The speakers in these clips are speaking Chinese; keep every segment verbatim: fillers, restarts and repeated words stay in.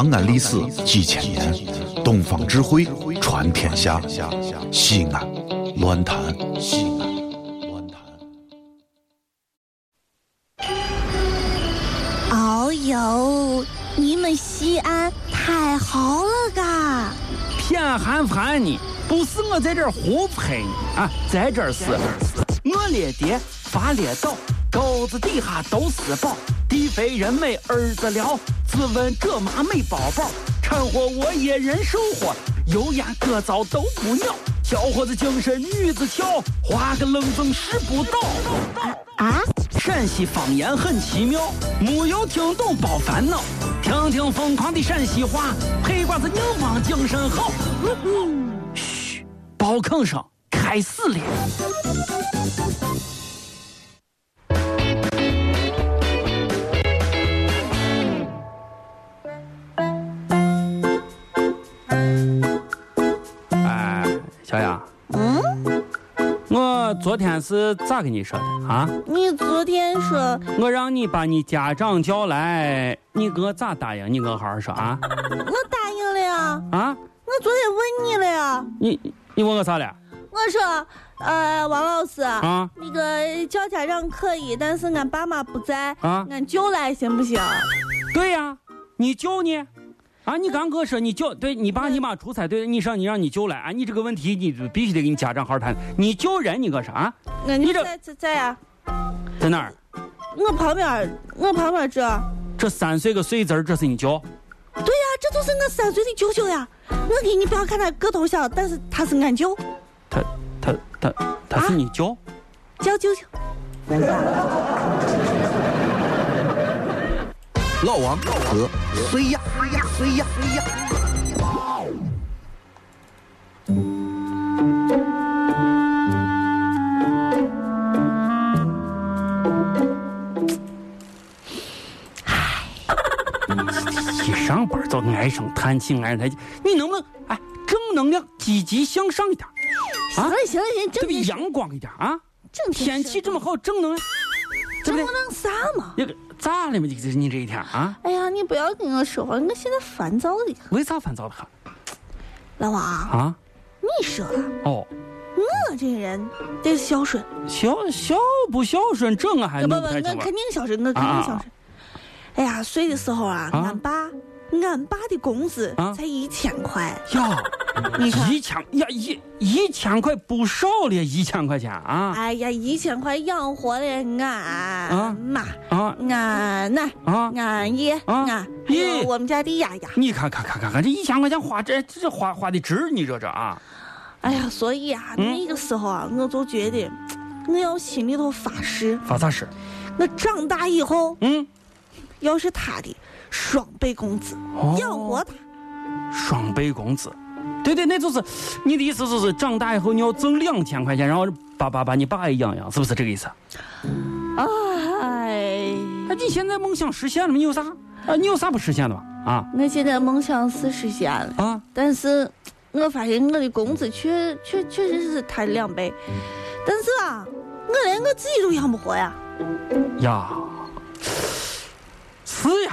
长安历史几千年，东方智慧传天下。西安乱谈，西安乱谈。哦呦，你们西安太好了嘎！偏寒寒你，不是我在这儿胡喷你啊，在这儿是我列爹发列倒，沟子底下都是宝，地肥人美儿子了，自问这妈没宝宝，掺和我也人生活，油盐各灶都不尿，小伙子精神女子俏，花个愣风拾不到啊！陕西方言很奇妙，没有听懂包烦恼，听听疯狂的陕西话，黑瓜子硬邦精神好。嘘，包坑声开始了。昨天是咋跟你说的啊？你昨天说我让你把你家长叫来，你给我咋答应？你给我好好说啊！我答应了呀！啊！我昨天问你了呀！你你问我啥了？我说，呃，王老师啊，那个叫家长可以，但是俺爸妈不在啊，俺舅来行不行？对呀、啊，你舅呢？啊！你刚哥说你舅对你爸你妈出差，对你上你让你舅来啊！你这个问题你必须得跟你家长好好谈。你舅人你哥啥？那你这在在啊，在哪儿？我旁边，我旁边这。这三岁个碎子儿，这是你舅？对呀、啊，这就是我三岁的舅舅呀！我给你不要看他个头小，但是他是俺舅。他他他他是你舅？叫舅舅。老王和谁呀谁呀谁呀谁呀！唉，一上班就唉声叹气，唉声叹气。你能不能哎正能量、积极向上一点？行了行了行了，特别阳光一点啊！天气这么好，正能量，正能量啥嘛？咋了嘛？你这一天啊！哎呀，你不要跟我说话，我现在烦躁的。为啥烦躁的？老王啊，你说哦，我这人得孝顺。孝孝不孝顺，这我还弄不太清。不不，我肯定孝顺，我肯定孝顺。哎呀，睡的时候啊，俺爸，俺爸的工资才一千块。呀，你看一千呀一一千块不少了，一千块钱啊！哎呀，一千块养活了俺妈。啊，俺奶啊，俺爷啊，还有我们家的丫丫。你看看看看看，这一千块钱花这这花花的值，你这这啊！哎呀，所以啊，那个时候啊，我就觉得，我要心里头发誓。发啥誓？我长大以后，嗯，要是他的双倍工资，养活他。双倍工资，对对，那就是你的意思，就是长大以后你要挣两千块钱，然后把把把你爸也养养，是不是这个意思？哎，你现在梦想实现了吗？你有啥啊？你有啥不实现的吧？啊，我现在梦想是实现了啊，但是我发现我的工资确确确实是他两倍，但是啊，我连我自己都养不活呀。呀，是呀。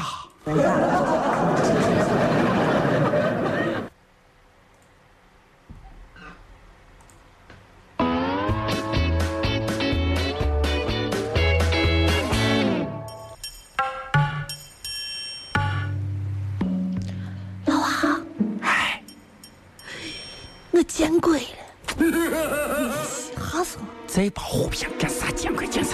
见鬼了！你吓死我！这把胡编干啥？见鬼见啥？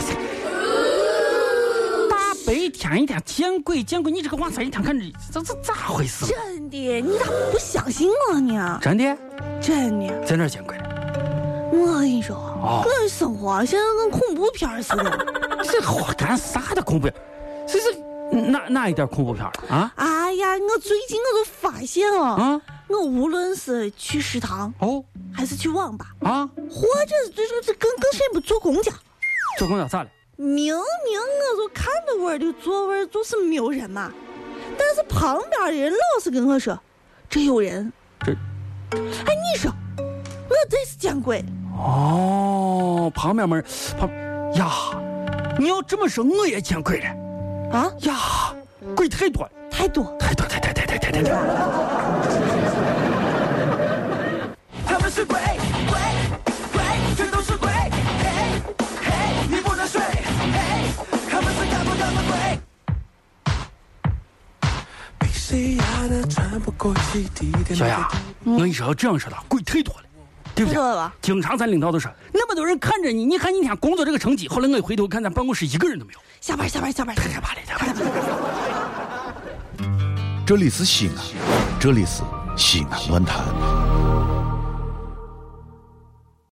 大白天一天见鬼见鬼！你这个往啥一天看着这这咋回事？真的，你咋不相信我呢？真的，真的，在哪见鬼了？我跟你说，我的生活现在跟恐怖片似的。这活干啥的恐怖片？这是哪哪一点恐怖片啊？哎呀，我最近我都发现了啊。我无论是去食堂哦，还是去网吧啊，或者这这这跟跟谁不坐公交？坐公交咋了？明明我就看到我的座位就是没有人嘛，但是旁边的人老是跟我说，这有人。这，哎，你说，我真是见鬼！哦，旁边门旁呀，你要这么说我也见鬼了啊呀，鬼太多了，太多，太多，太太太太。对对对。他们是鬼鬼鬼，全都是鬼！嘿嘿，你不能睡！嘿，他们是干不干的鬼？必须压得喘不过气的。小雅，我一说要这样式的，鬼忒多了。 对不对？经常咱领导都说，那么多人看着你，你看你天工作这个成绩。后来我一回头看，咱办公室一个人都没有。下班，下班，下班，太可怕了，太可怕了。这里是西安，这里是西安论坛。